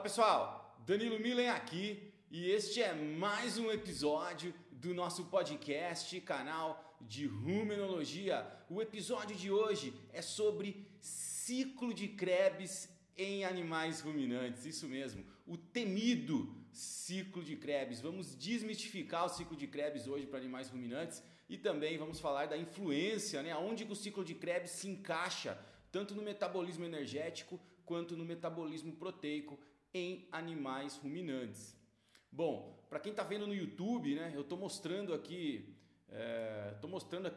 Fala pessoal, Danilo Millen aqui e este é mais um episódio do nosso podcast, canal de Rumenologia. O episódio de hoje é sobre ciclo de Krebs em animais ruminantes, isso mesmo, o temido ciclo de Krebs. Vamos desmistificar o ciclo de Krebs hoje para animais ruminantes e também vamos falar da influência, né? Onde que o ciclo de Krebs se encaixa, tanto no metabolismo energético quanto no metabolismo proteico em animais ruminantes. Bom, para quem está vendo no YouTube, né, eu estou mostrando aqui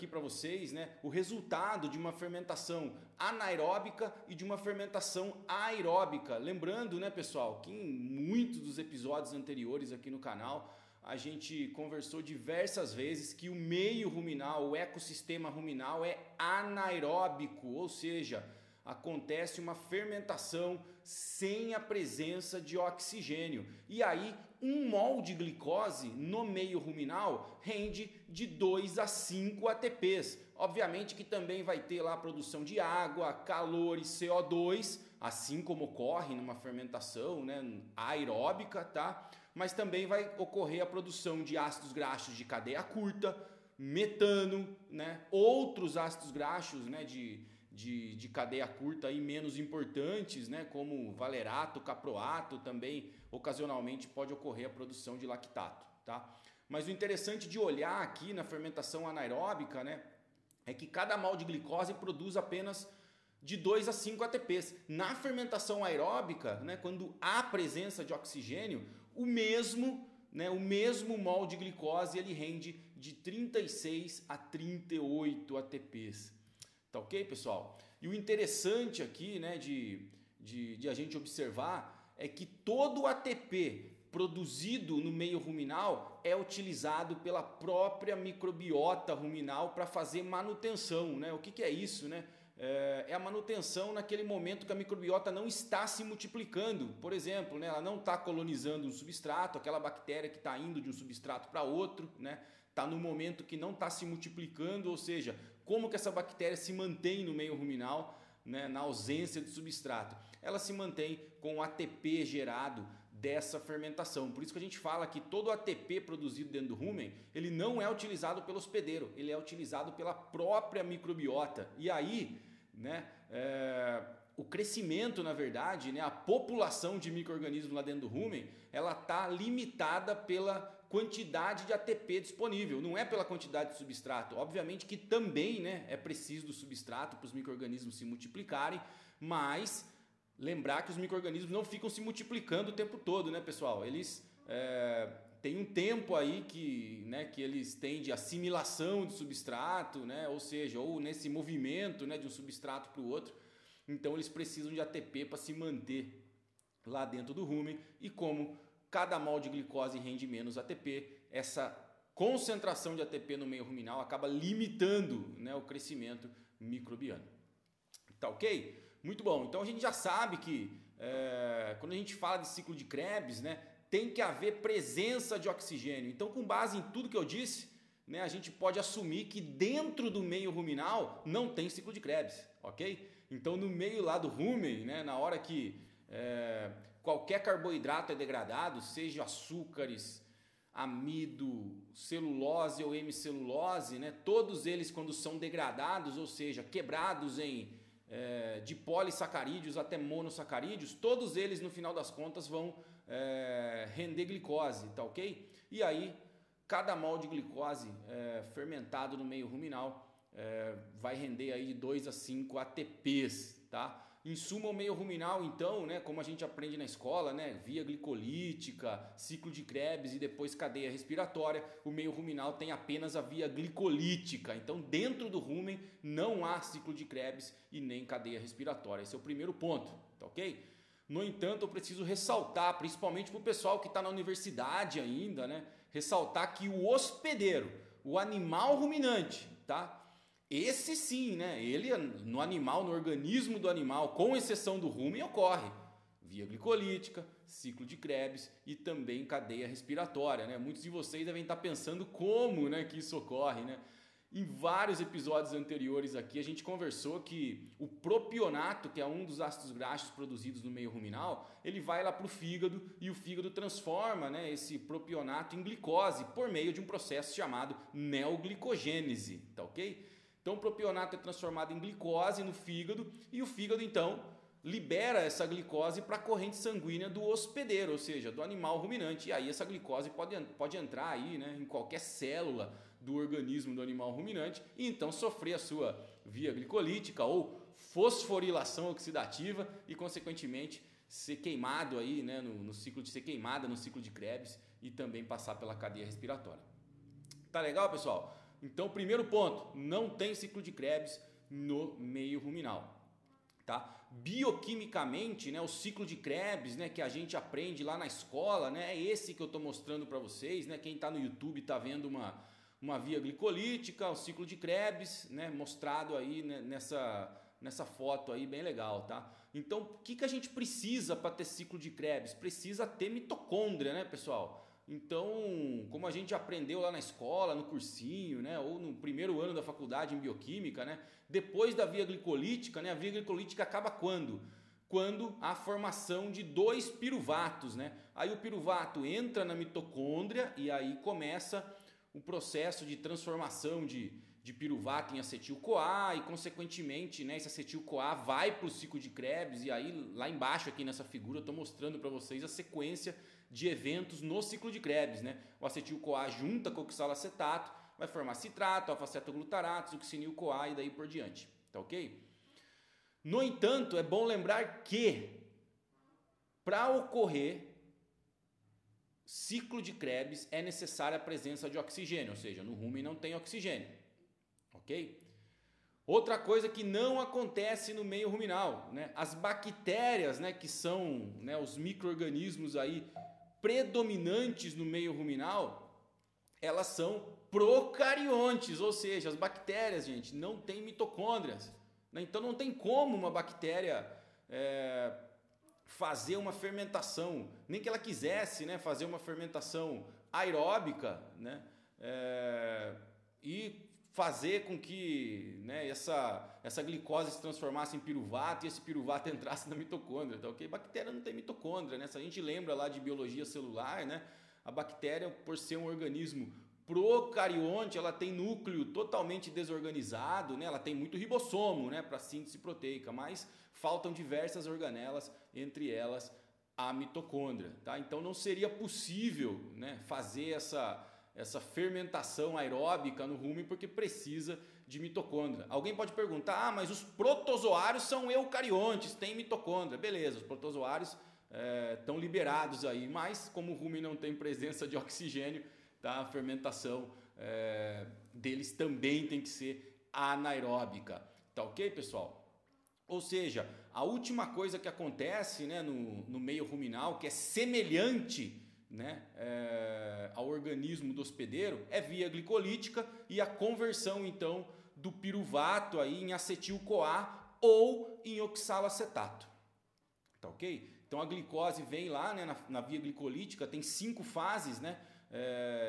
para vocês, né, o resultado de uma fermentação anaeróbica e de uma fermentação aeróbica. Lembrando, né, pessoal, que em muitos dos episódios anteriores aqui no canal a gente conversou diversas vezes que o meio ruminal, o ecossistema ruminal é anaeróbico, ou seja, acontece uma fermentação sem a presença de oxigênio. E aí, um mol de glicose no meio ruminal rende de 2 a 5 ATPs. Obviamente que também vai ter lá a produção de água, calor e CO2, assim como ocorre numa fermentação, né, aeróbica, tá? Mas também vai ocorrer a produção de ácidos graxos de cadeia curta, metano, né? Outros ácidos graxos, né, de cadeia curta e menos importantes, né, como valerato, caproato, também ocasionalmente pode ocorrer a produção de lactato, tá? Mas o interessante de olhar aqui na fermentação anaeróbica, né, é que cada mol de glicose produz apenas de 2 a 5 ATPs. Na fermentação aeróbica, né, quando há presença de oxigênio, o mesmo mol de glicose ele rende de 36 a 38 ATPs. Tá ok, pessoal? E o interessante aqui, né, de a gente observar é que todo o ATP produzido no meio ruminal é utilizado pela própria microbiota ruminal para fazer manutenção, né? O que que é isso, né? É a manutenção naquele momento que a microbiota não está se multiplicando. Por exemplo, né, ela não está colonizando um substrato, aquela bactéria que está indo de um substrato para outro, né? Está no momento que não está se multiplicando, ou seja, como que essa bactéria se mantém no meio ruminal, né, na ausência de substrato? Ela se mantém com o ATP gerado dessa fermentação. Por isso que a gente fala que todo o ATP produzido dentro do rumen, ele não é utilizado pelo hospedeiro, ele é utilizado pela própria microbiota. E aí, né, o crescimento, na verdade, né, a população de micro-organismos lá dentro do rumen, ela está limitada pela quantidade de ATP disponível, não é pela quantidade de substrato. Obviamente que também, né, é preciso do substrato para os micro-organismos se multiplicarem, mas lembrar que os micro-organismos não ficam se multiplicando o tempo todo, né, pessoal? Eles têm um tempo aí que, né, que eles têm de assimilação de substrato, né, ou seja, ou nesse movimento, né, de um substrato para o outro. Então eles precisam de ATP para se manter lá dentro do rumen e como cada mol de glicose rende menos ATP, essa concentração de ATP no meio ruminal acaba limitando, né, o crescimento microbiano. Tá ok? Muito bom. Então a gente já sabe que quando a gente fala de ciclo de Krebs, né, tem que haver presença de oxigênio. Então, com base em tudo que eu disse, né, a gente pode assumir que dentro do meio ruminal não tem ciclo de Krebs, ok? Então no meio lá do rumen, né, na hora que qualquer carboidrato é degradado, seja açúcares, amido, celulose ou hemicelulose, né? Todos eles, quando são degradados, ou seja, quebrados em de polissacarídeos até monossacarídeos, todos eles no final das contas vão render glicose, tá ok? E aí cada mol de glicose fermentado no meio ruminal vai render aí de 2 a 5 ATPs, tá? Em suma, o meio ruminal, então, né, como a gente aprende na escola, né, via glicolítica, ciclo de Krebs e depois cadeia respiratória, o meio ruminal tem apenas a via glicolítica. Então, dentro do rumen não há ciclo de Krebs e nem cadeia respiratória. Esse é o primeiro ponto, tá ok? No entanto, eu preciso ressaltar, principalmente para o pessoal que está na universidade ainda, né, ressaltar que o hospedeiro, o animal ruminante, tá? Esse sim, né? Ele no animal, no organismo do animal, com exceção do rumen, ocorre via glicolítica, ciclo de Krebs e também cadeia respiratória, né? Muitos de vocês devem estar pensando como, né, que isso ocorre, né? Em vários episódios anteriores aqui, a gente conversou que o propionato, que é um dos ácidos graxos produzidos no meio ruminal, ele vai lá para o fígado e o fígado transforma, né, esse propionato em glicose por meio de um processo chamado neoglicogênese, tá ok? Então o propionato é transformado em glicose no fígado e o fígado então libera essa glicose para a corrente sanguínea do hospedeiro, ou seja, do animal ruminante. E aí essa glicose pode entrar aí, né, em qualquer célula do organismo do animal ruminante e então sofrer a sua via glicolítica ou fosforilação oxidativa e, consequentemente, ser queimado aí, né, no ciclo de ser queimada, no ciclo de Krebs e também passar pela cadeia respiratória. Tá legal, pessoal? Então, primeiro ponto, não tem ciclo de Krebs no meio ruminal. Tá? Bioquimicamente, né, o ciclo de Krebs, né, que a gente aprende lá na escola, né, é esse que eu estou mostrando para vocês, né, quem está no YouTube está vendo uma via glicolítica, o ciclo de Krebs, né, mostrado aí, né, nessa foto aí bem legal, tá? Então, o que a gente precisa para ter ciclo de Krebs? Precisa ter mitocôndria, né, pessoal? Então, como a gente aprendeu lá na escola, no cursinho, né, ou no primeiro ano da faculdade em bioquímica, né, depois da via glicolítica, né, a via glicolítica acaba quando? Quando há a formação de dois piruvatos, né? Aí o piruvato entra na mitocôndria e aí começa o processo de transformação de piruvato em acetil-CoA e, consequentemente, né, esse acetil-CoA vai para o ciclo de Krebs. E aí, lá embaixo, aqui nessa figura, eu estou mostrando para vocês a sequência de eventos no ciclo de Krebs, né? O acetil-CoA junta com o oxaloacetato, vai formar citrato, alfa-cetoglutarato, succinil-CoA e daí por diante, tá ok? No entanto, é bom lembrar que, para ocorrer ciclo de Krebs, é necessária a presença de oxigênio, ou seja, no rumen não tem oxigênio, ok? Outra coisa que não acontece no meio ruminal, né? As bactérias, né, que são, né, os micro-organismos aí predominantes no meio ruminal, elas são procariontes, ou seja, as bactérias, gente, não tem mitocôndrias, né? Então não tem como uma bactéria fazer uma fermentação, nem que ela quisesse, né, fazer uma fermentação aeróbica, né, e fazer com que, né, essa glicose se transformasse em piruvato e esse piruvato entrasse na mitocôndria, tá ok? Bactéria não tem mitocôndria, né? Se a gente lembra lá de biologia celular, né, a bactéria, por ser um organismo procarionte, ela tem núcleo totalmente desorganizado, né? Ela tem muito ribossomo, né, para síntese proteica, mas faltam diversas organelas, entre elas a mitocôndria, tá? Então não seria possível, né, fazer essa fermentação aeróbica no rumen porque precisa de mitocôndria. Alguém pode perguntar: ah, mas os protozoários são eucariontes, tem mitocôndria. Beleza, os protozoários estão liberados aí, mas como o rumen não tem presença de oxigênio, tá, a fermentação deles também tem que ser anaeróbica, tá ok, pessoal? Ou seja, a última coisa que acontece, né, no meio ruminal, que é semelhante, né, ao organismo do hospedeiro, é via glicolítica e a conversão então do piruvato aí em acetil-CoA ou em oxaloacetato, tá ok? Então a glicose vem lá, né, na via glicolítica, tem 5 fases, né,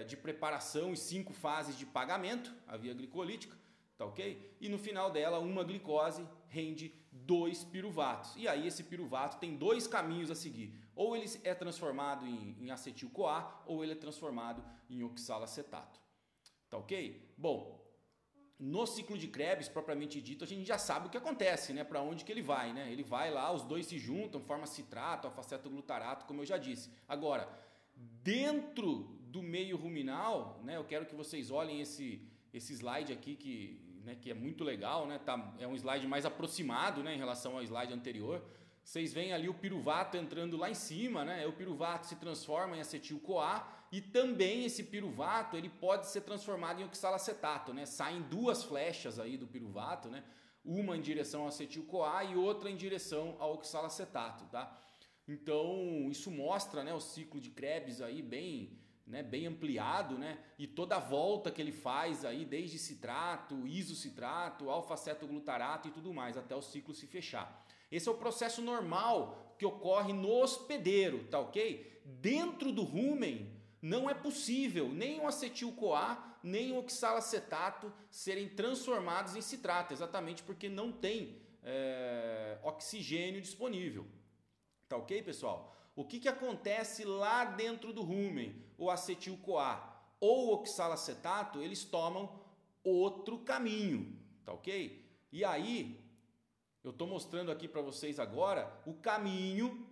de preparação e 5 fases de pagamento, a via glicolítica, tá ok? E no final dela, uma glicose rende 2 piruvatos. E aí esse piruvato tem 2 caminhos a seguir: ou ele é transformado em acetil-CoA, ou ele é transformado em oxaloacetato, tá ok? Bom, no ciclo de Krebs, propriamente dito, a gente já sabe o que acontece, né? Para onde que ele vai, né? Ele vai lá, os dois se juntam, forma citrato, alfa-cetoglutarato, como eu já disse. Agora, dentro do meio ruminal, né, eu quero que vocês olhem esse slide aqui que é muito legal, né, tá, é um slide mais aproximado, né, em relação ao slide anterior. Vocês veem ali o piruvato entrando lá em cima, né, o piruvato se transforma em acetil-CoA e também esse piruvato ele pode ser transformado em oxaloacetato, né, saem 2 flechas aí do piruvato, né, uma em direção ao acetil-CoA e outra em direção ao oxaloacetato, tá? Então, isso mostra, né, o ciclo de Krebs aí bem, né, bem ampliado, né, e toda a volta que ele faz aí, desde citrato, isocitrato, alfa-cetoglutarato e tudo mais, até o ciclo se fechar. Esse é o processo normal que ocorre no hospedeiro, tá ok? Dentro do rumen não é possível nem o acetil-CoA, nem o oxaloacetato serem transformados em citrato, exatamente porque não tem oxigênio disponível. Tá ok, pessoal? O que acontece lá dentro do rúmen? O acetil-CoA ou o oxaloacetato, eles tomam outro caminho, tá ok? E aí, eu estou mostrando aqui para vocês agora o caminho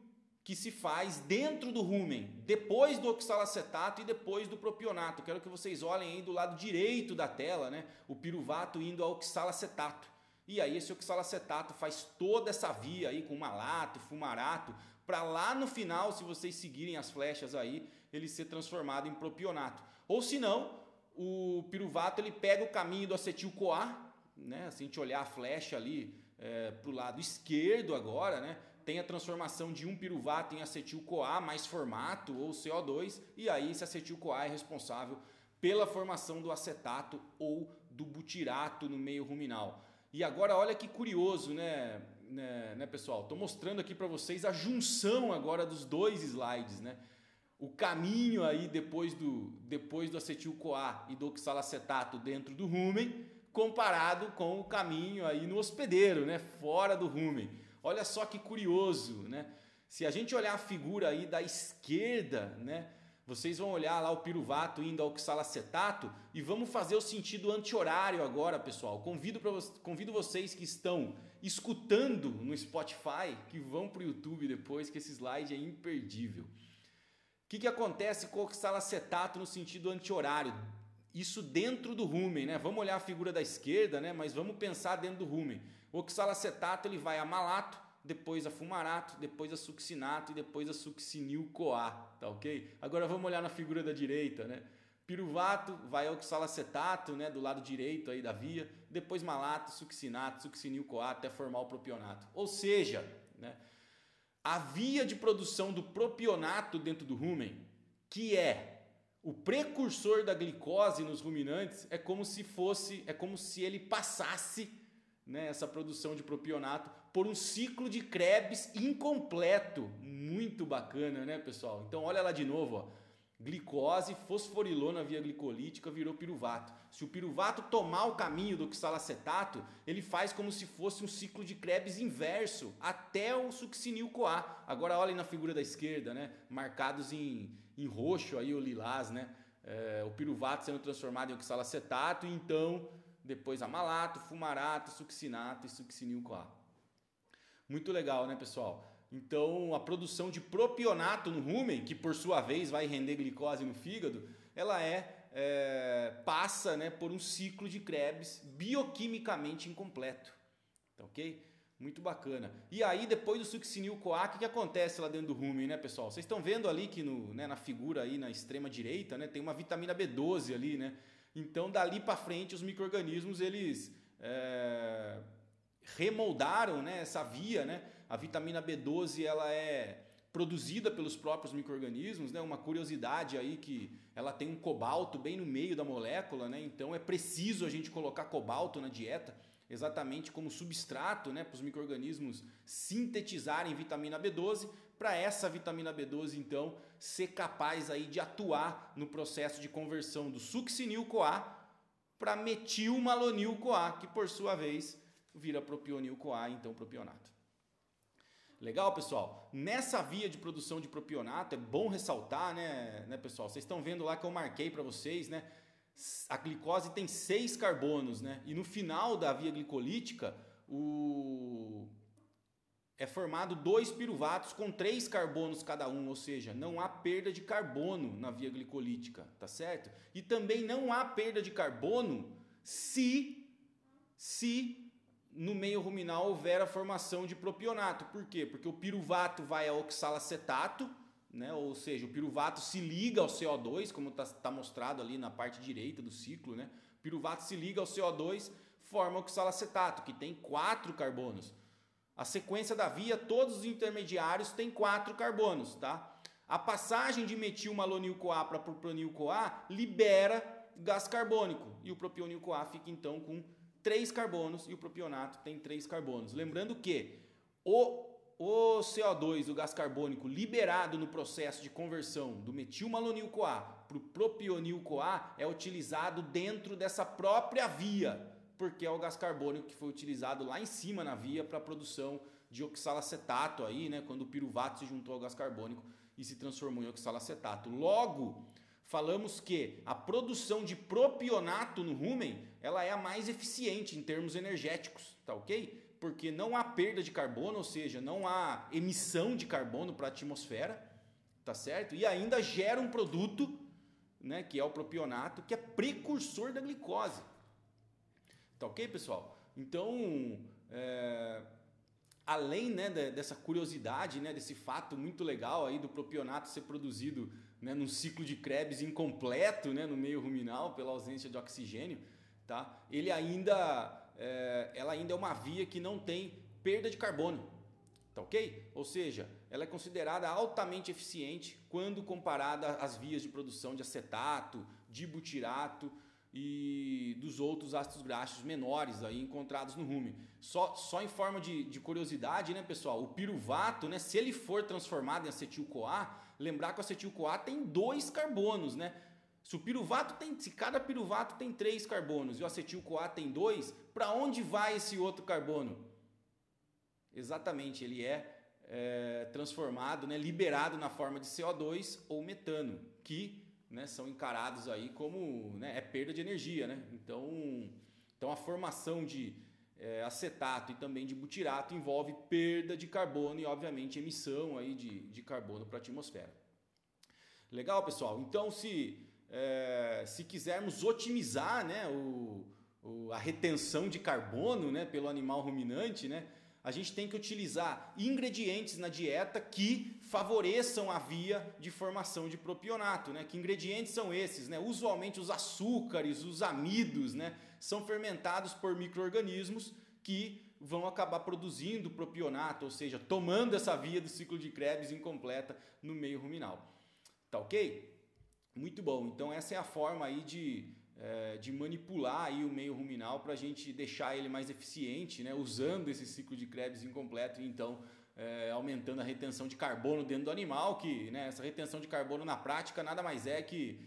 que se faz dentro do rúmen, depois do oxaloacetato e depois do propionato. Quero que vocês olhem aí do lado direito da tela, né? O piruvato indo ao oxaloacetato. E aí esse oxaloacetato faz toda essa via aí com malato, fumarato, para lá no final, se vocês seguirem as flechas aí, ele ser transformado em propionato. Ou se não, o piruvato ele pega o caminho do acetil-CoA, né? Se a gente olhar a flecha ali para o lado esquerdo agora, né? Tem a transformação de um piruvato em acetil-CoA mais formato ou CO2, e aí esse acetil-CoA é responsável pela formação do acetato ou do butirato no meio ruminal. E agora olha que curioso, né pessoal? Estou mostrando aqui para vocês a junção agora dos dois slides, né? O caminho aí depois do acetil-CoA e do oxaloacetato dentro do rúmen, comparado com o caminho aí no hospedeiro, né? Fora do rúmen. Olha só que curioso, né? Se a gente olhar a figura aí da esquerda, né? Vocês vão olhar lá o piruvato indo ao oxaloacetato e vamos fazer o sentido anti-horário agora, pessoal. Convido vocês que estão escutando no Spotify, que vão para o YouTube depois, que esse slide é imperdível. O que acontece com o oxaloacetato no sentido anti-horário? Isso dentro do rúmen, né? Vamos olhar a figura da esquerda, né? Mas vamos pensar dentro do rúmen. O oxaloacetato ele vai a malato, depois a fumarato, depois a succinato e depois a succinil-CoA, tá ok? Agora vamos olhar na figura da direita, né? Piruvato vai ao oxaloacetato, né? Do lado direito aí da via, depois malato, succinato, succinil-CoA até formar o propionato. Ou seja, né? A via de produção do propionato dentro do rúmen, que é o precursor da glicose nos ruminantes, é como se ele passasse, né, essa produção de propionato por um ciclo de Krebs incompleto. Muito bacana, né, pessoal? Então, olha lá de novo, ó. Glicose fosforilou na via glicolítica, virou piruvato. Se o piruvato tomar o caminho do oxaloacetato, ele faz como se fosse um ciclo de Krebs inverso até o succinil-CoA. Agora olhem na figura da esquerda, né? Marcados em roxo aí, o lilás, né? O piruvato sendo transformado em oxaloacetato, e então depois amalato, fumarato, succinato e succinil-CoA. Muito legal, né, pessoal? Então, a produção de propionato no rúmen, que por sua vez vai render glicose no fígado, ela passa, né, por um ciclo de Krebs bioquimicamente incompleto. Tá ok? Muito bacana. E aí, depois do succinil-CoA, o que acontece lá dentro do rúmen, né, pessoal? Vocês estão vendo ali que na figura aí na extrema direita, né, tem uma vitamina B12 ali, né? Então, dali para frente, os micro-organismos, eles remoldaram, né, essa via, né? A vitamina B12 ela é produzida pelos próprios micro-organismos, né? Uma curiosidade aí que ela tem um cobalto bem no meio da molécula, né? Então é preciso a gente colocar cobalto na dieta exatamente como substrato, né? Para os micro-organismos sintetizarem vitamina B12, para essa vitamina B12 então ser capaz aí de atuar no processo de conversão do succinil-CoA para metilmalonil-CoA, que por sua vez vira propionil-CoA, então propionato. Legal, pessoal? Nessa via de produção de propionato, é bom ressaltar, né pessoal? Vocês estão vendo lá que eu marquei para vocês, né? A glicose tem 6 carbonos, né? E no final da via glicolítica, é formado 2 piruvatos com 3 carbonos cada um, ou seja, não há perda de carbono na via glicolítica, tá certo? E também não há perda de carbono se no meio ruminal houver a formação de propionato. Por quê? Porque o piruvato vai ao oxaloacetato, né? Ou seja, o piruvato se liga ao CO2, como está mostrado ali na parte direita do ciclo, né? O piruvato se liga ao CO2, forma o oxaloacetato, que tem 4 carbonos. A sequência da via, todos os intermediários têm 4 carbonos, tá? A passagem de metilmalonil-CoA para propionil-CoA libera gás carbônico e o propionil-CoA fica então com 3 carbonos e o propionato tem 3 carbonos. Lembrando que o CO2, o gás carbônico liberado no processo de conversão do metilmalonil-CoA para o propionil-CoA é utilizado dentro dessa própria via, porque é o gás carbônico que foi utilizado lá em cima na via para a produção de oxaloacetato, aí, né, quando o piruvato se juntou ao gás carbônico e se transformou em oxaloacetato. Logo, falamos que a produção de propionato no rúmen ela é a mais eficiente em termos energéticos, tá ok? Porque não há perda de carbono, ou seja, não há emissão de carbono para a atmosfera, tá certo? E ainda gera um produto, né, que é o propionato, que é precursor da glicose. Tá ok, pessoal? Então, além, né, dessa curiosidade, né, desse fato muito legal aí do propionato ser produzido, né, num ciclo de Krebs incompleto, né, no meio ruminal pela ausência de oxigênio, tá? Ele ainda, ela ainda é uma via que não tem perda de carbono. Tá ok? Ou seja, ela é considerada altamente eficiente quando comparada às vias de produção de acetato, de butirato e dos outros ácidos graxos menores aí encontrados no rumen. Só em forma de curiosidade, né, pessoal? O piruvato, né, se ele for transformado em acetil-CoA, lembrar que o acetil-CoA tem 2 carbonos, né? Se cada piruvato tem 3 carbonos e o acetil-CoA tem 2, para onde vai esse outro carbono? Exatamente, ele é transformado, né, liberado na forma de CO2 ou metano, que, né, são encarados aí como, né, é perda de energia, né? Então a formação de acetato e também de butirato envolve perda de carbono e, obviamente, emissão aí de carbono para a atmosfera. Legal, pessoal? Então, se quisermos otimizar, né, a retenção de carbono, né, pelo animal ruminante, né, a gente tem que utilizar ingredientes na dieta que favoreçam a via de formação de propionato, né? Que ingredientes são esses, né? Usualmente os açúcares, os amidos, né, são fermentados por micro-organismos que vão acabar produzindo propionato, ou seja, tomando essa via do ciclo de Krebs incompleta no meio ruminal. Tá ok? Muito bom. Então essa é a forma aí de manipular aí o meio ruminal para a gente deixar ele mais eficiente, né, usando esse ciclo de Krebs incompleto e então aumentando a retenção de carbono dentro do animal, que, né, essa retenção de carbono na prática nada mais é que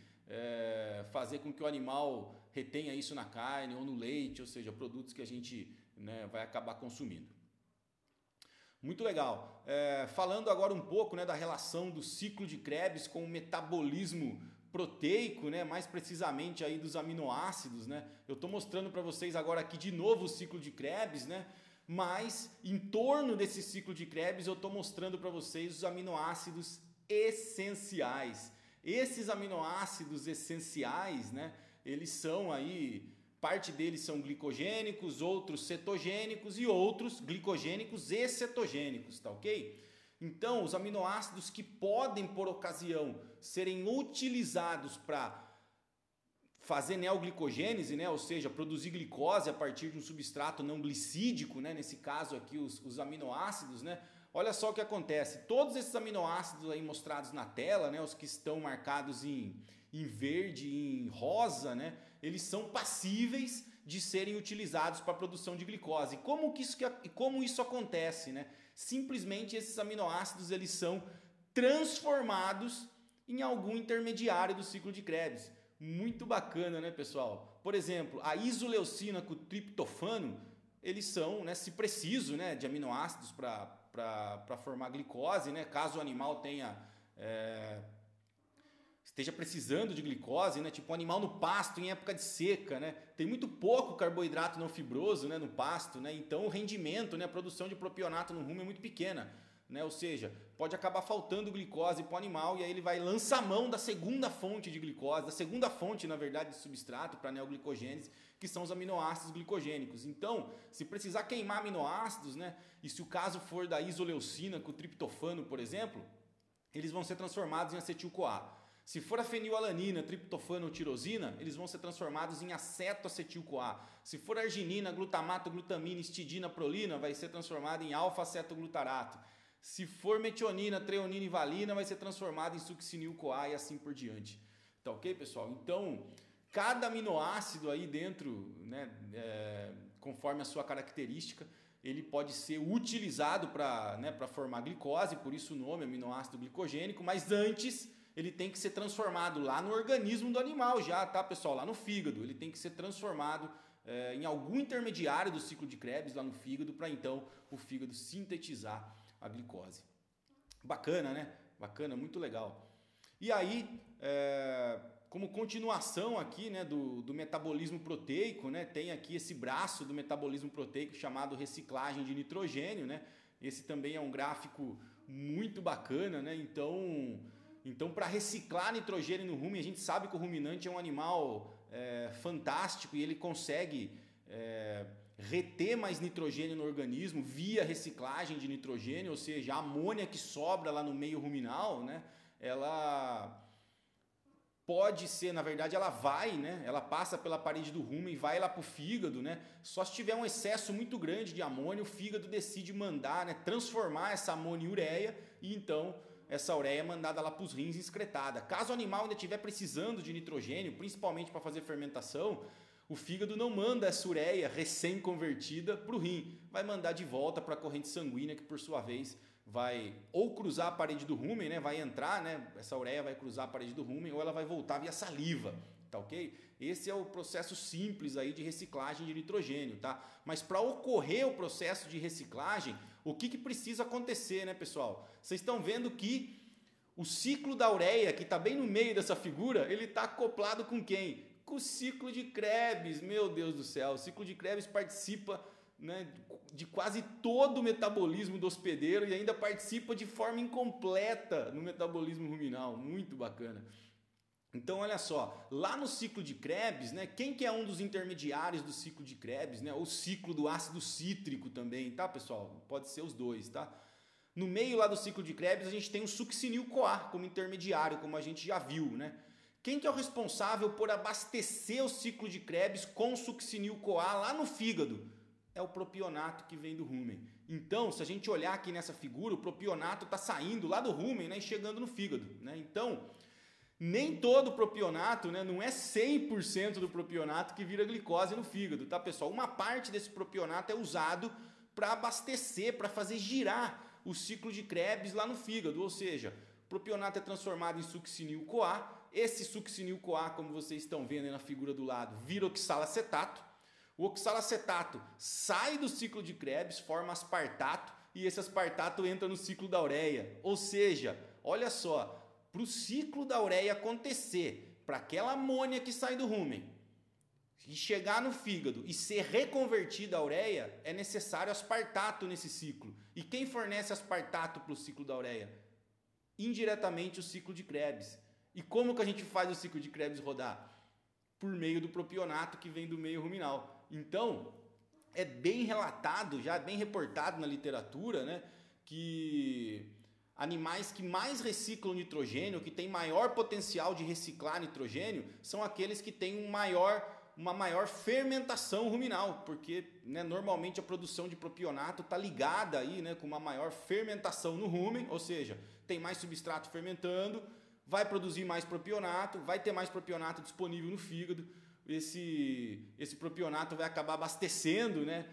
fazer com que o animal retenha isso na carne ou no leite, ou seja, produtos que a gente, né, vai acabar consumindo. Muito legal. Falando agora um pouco, né, da relação do ciclo de Krebs com o metabolismo proteico, né, mais precisamente aí dos aminoácidos, né? Eu tô mostrando para vocês agora aqui de novo o ciclo de Krebs, né? Mas em torno desse ciclo de Krebs eu tô mostrando para vocês os aminoácidos essenciais. Esses aminoácidos essenciais, né, eles são aí, parte deles são glicogênicos, outros cetogênicos e outros glicogênicos e cetogênicos, tá ok? Então, os aminoácidos que podem, por ocasião, serem utilizados para fazer neoglicogênese, né, ou seja, produzir glicose a partir de um substrato não glicídico, né, nesse caso aqui os aminoácidos, né, olha só o que acontece. Todos esses aminoácidos aí mostrados na tela, né, os que estão marcados em verde e em rosa, né, eles são passíveis de serem utilizados para a produção de glicose. Como isso acontece, né? Simplesmente esses aminoácidos eles são transformados em algum intermediário do ciclo de Krebs. Muito bacana, né, pessoal? Por exemplo, a isoleucina com o triptofano, eles são, né, se preciso, né, de aminoácidos para formar glicose, né, caso o animal tenha... esteja precisando de glicose, né? Tipo um animal no pasto em época de seca, né? Tem muito pouco carboidrato não fibroso, né, no pasto, né? Então o rendimento, né, a produção de propionato no rumo é muito pequena, né? Ou seja, pode acabar faltando glicose para o animal e aí ele vai lançar mão da segunda fonte de glicose, da segunda fonte, na verdade, de substrato para neoglicogênese, que são os aminoácidos glicogênicos. Então, se precisar queimar aminoácidos, né, e se o caso for da isoleucina com o triptofano, por exemplo, eles vão ser transformados em acetil-CoA. Se for a fenilalanina, triptofano ou tirosina, eles vão ser transformados em acetoacetil-CoA. Se for arginina, glutamato, glutamina, histidina, prolina, vai ser transformado em alfa-cetoglutarato. Se for metionina, treonina e valina, vai ser transformado em succinil-CoA e assim por diante. Tá ok, pessoal? Então, cada aminoácido aí dentro, né, conforme a sua característica, ele pode ser utilizado para, né, formar glicose, por isso o nome aminoácido glicogênico, mas antes... ele tem que ser transformado lá no organismo do animal já, tá, pessoal? Lá no fígado, ele tem que ser transformado em algum intermediário do ciclo de Krebs lá no fígado, para então o fígado sintetizar a glicose. Bacana, né? Bacana, muito legal. E aí, como continuação aqui, né, do metabolismo proteico, né, tem aqui esse braço do metabolismo proteico chamado reciclagem de nitrogênio, né? Esse também é um gráfico muito bacana, né? Então para reciclar nitrogênio no rumen, a gente sabe que o ruminante é um animal fantástico e ele consegue reter mais nitrogênio no organismo via reciclagem de nitrogênio, ou seja, a amônia que sobra lá no meio ruminal, né? Ela pode ser, na verdade, ela vai, né? Ela passa pela parede do rumen, vai lá para o fígado, né? Só se tiver um excesso muito grande de amônia, o fígado decide mandar, né? Transformar essa amônia em ureia e então essa ureia é mandada lá para os rins excretada. Caso o animal ainda estiver precisando de nitrogênio, principalmente para fazer fermentação, o fígado não manda essa ureia recém-convertida para o rim, vai mandar de volta para a corrente sanguínea, que por sua vez vai ou cruzar a parede do rumen, né? Vai entrar, né? Essa ureia vai cruzar a parede do rumen, ou ela vai voltar via saliva, tá ok? Esse é o processo simples aí de reciclagem de nitrogênio, tá? Mas para ocorrer o processo de reciclagem, o que precisa acontecer, né, pessoal? Vocês estão vendo que o ciclo da ureia, que está bem no meio dessa figura, ele está acoplado com quem? Com o ciclo de Krebs, meu Deus do céu, o ciclo de Krebs participa, né, de quase todo o metabolismo do hospedeiro e ainda participa de forma incompleta no metabolismo ruminal. Muito bacana. Então, olha só, lá no ciclo de Krebs, né, quem que é um dos intermediários do ciclo de Krebs, né, o ciclo do ácido cítrico também, tá, pessoal? Pode ser os dois, tá? No meio lá do ciclo de Krebs, a gente tem o succinil-CoA como intermediário, como a gente já viu, né? Quem que é o responsável por abastecer o ciclo de Krebs com succinil-CoA lá no fígado? É o propionato que vem do rumen. Então, se a gente olhar aqui nessa figura, o propionato está saindo lá do rumen, né, e chegando no fígado, né? Então, nem todo propionato, né, não é 100% do propionato que vira glicose no fígado, tá, pessoal? Uma parte desse propionato é usado para abastecer, para fazer girar o ciclo de Krebs lá no fígado, ou seja, o propionato é transformado em succinil-CoA, esse succinil-CoA, como vocês estão vendo aí na figura do lado, vira oxaloacetato. O oxaloacetato sai do ciclo de Krebs, forma aspartato, e esse aspartato entra no ciclo da ureia. Ou seja, olha só, para o ciclo da ureia acontecer, para aquela amônia que sai do rumen e chegar no fígado e ser reconvertida a ureia, é necessário aspartato nesse ciclo. E quem fornece aspartato para o ciclo da ureia? Indiretamente o ciclo de Krebs. E como que a gente faz o ciclo de Krebs rodar? Por meio do propionato que vem do meio ruminal. Então, é bem relatado, já é bem reportado na literatura, né, que animais que mais reciclam nitrogênio, que têm maior potencial de reciclar nitrogênio, são aqueles que têm uma maior fermentação ruminal, porque, né, normalmente a produção de propionato está ligada aí, né, com uma maior fermentação no rumen, ou seja, tem mais substrato fermentando, vai produzir mais propionato, vai ter mais propionato disponível no fígado. Esse propionato vai acabar abastecendo, né,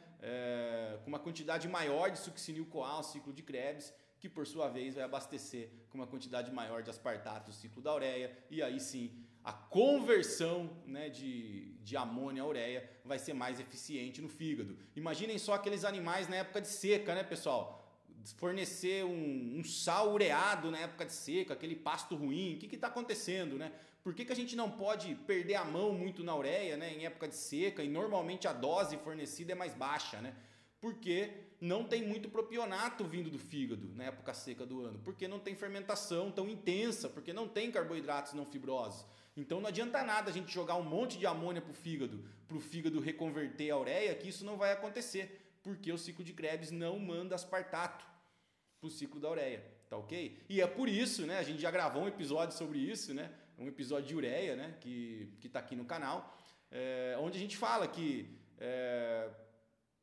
com uma quantidade maior de succinil-CoA, o ciclo de Krebs, que por sua vez vai abastecer com uma quantidade maior de aspartato, o ciclo da ureia, e aí sim a conversão, né, de amônia à ureia vai ser mais eficiente no fígado. Imaginem só aqueles animais na época de seca, né, pessoal? Fornecer um sal ureado na época de seca, aquele pasto ruim, o que está acontecendo, né? Por que a gente não pode perder a mão muito na ureia, né, em época de seca, e normalmente a dose fornecida é mais baixa, né? Porque não tem muito propionato vindo do fígado na época seca do ano, porque não tem fermentação tão intensa, porque não tem carboidratos não fibrosos. Então não adianta nada a gente jogar um monte de amônia para o fígado reconverter a ureia, que isso não vai acontecer, porque o ciclo de Krebs não manda aspartato para o ciclo da ureia, tá ok? E é por isso, né, a gente já gravou um episódio sobre isso, né, um episódio de ureia, né, que está aqui no canal, onde a gente fala que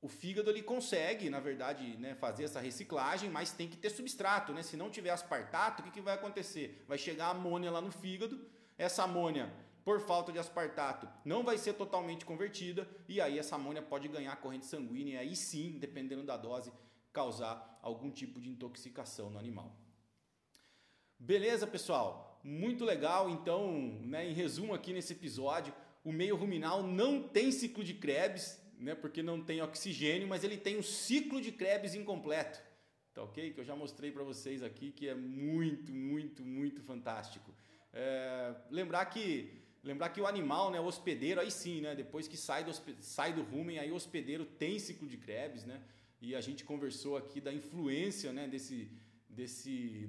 o fígado ele consegue, na verdade, né, fazer essa reciclagem, mas tem que ter substrato, né? Se não tiver aspartato, o que vai acontecer? Vai chegar amônia lá no fígado, essa amônia, por falta de aspartato, não vai ser totalmente convertida, e aí essa amônia pode ganhar corrente sanguínea, e aí sim, dependendo da dose, causar algum tipo de intoxicação no animal. Beleza, pessoal? muito legal. Então, né, em resumo aqui nesse episódio, o meio ruminal não tem ciclo de Krebs, né, porque não tem oxigênio, mas ele tem um ciclo de Krebs incompleto, tá ok? Que eu já mostrei para vocês aqui, que é muito, muito, muito fantástico. Lembrar que o animal, né, o hospedeiro, aí sim, né, depois que sai do rumen, aí o hospedeiro tem ciclo de Krebs, né? E a gente conversou aqui da influência, né,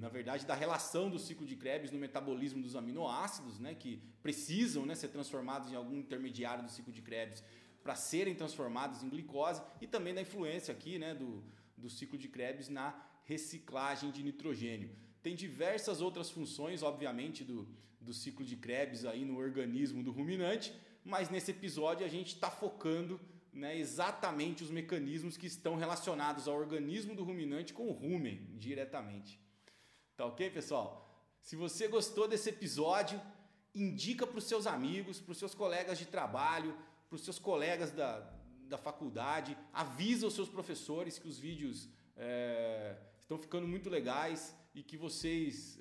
na verdade, da relação do ciclo de Krebs no metabolismo dos aminoácidos, né, que precisam, né, ser transformados em algum intermediário do ciclo de Krebs para serem transformados em glicose, e também da influência aqui, né, do ciclo de Krebs na reciclagem de nitrogênio. Tem diversas outras funções, obviamente, do ciclo de Krebs aí no organismo do ruminante, mas nesse episódio a gente está focando, né, exatamente os mecanismos que estão relacionados ao organismo do ruminante com o rumen, diretamente. Tá ok, pessoal? Se você gostou desse episódio, indica para os seus amigos, para os seus colegas de trabalho, para os seus colegas da faculdade, avisa os seus professores que os vídeos estão ficando muito legais e que vocês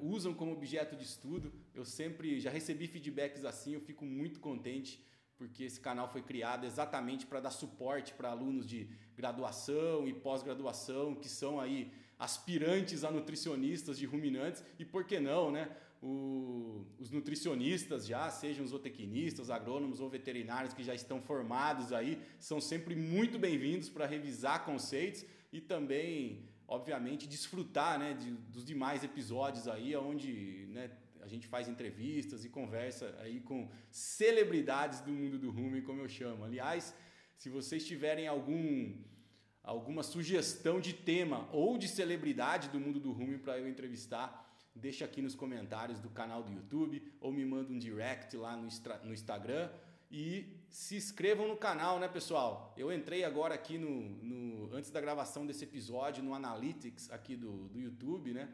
usam como objeto de estudo. Eu sempre já recebi feedbacks assim, eu fico muito contente, porque esse canal foi criado exatamente para dar suporte para alunos de graduação e pós-graduação, que são aí aspirantes a nutricionistas de ruminantes, e por que não, né? Os nutricionistas já, sejam zootecnistas, agrônomos ou veterinários que já estão formados aí, são sempre muito bem-vindos para revisar conceitos e também, obviamente, desfrutar, né, dos demais episódios aí, onde, né, a gente faz entrevistas e conversa aí com celebridades do mundo do rumen, como eu chamo. Aliás, se vocês tiverem alguma sugestão de tema ou de celebridade do mundo do rumen para eu entrevistar, deixa aqui nos comentários do canal do YouTube ou me manda um direct lá no Instagram. E se inscrevam no canal, né, pessoal? Eu entrei agora aqui antes da gravação desse episódio no Analytics aqui do YouTube, né?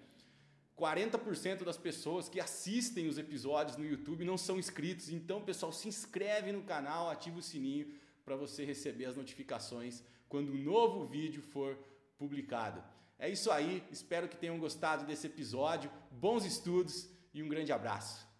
40% das pessoas que assistem os episódios no YouTube não são inscritos. Então, pessoal, se inscreve no canal, ativa o sininho para você receber as notificações quando um novo vídeo for publicado. É isso aí, espero que tenham gostado desse episódio, bons estudos e um grande abraço!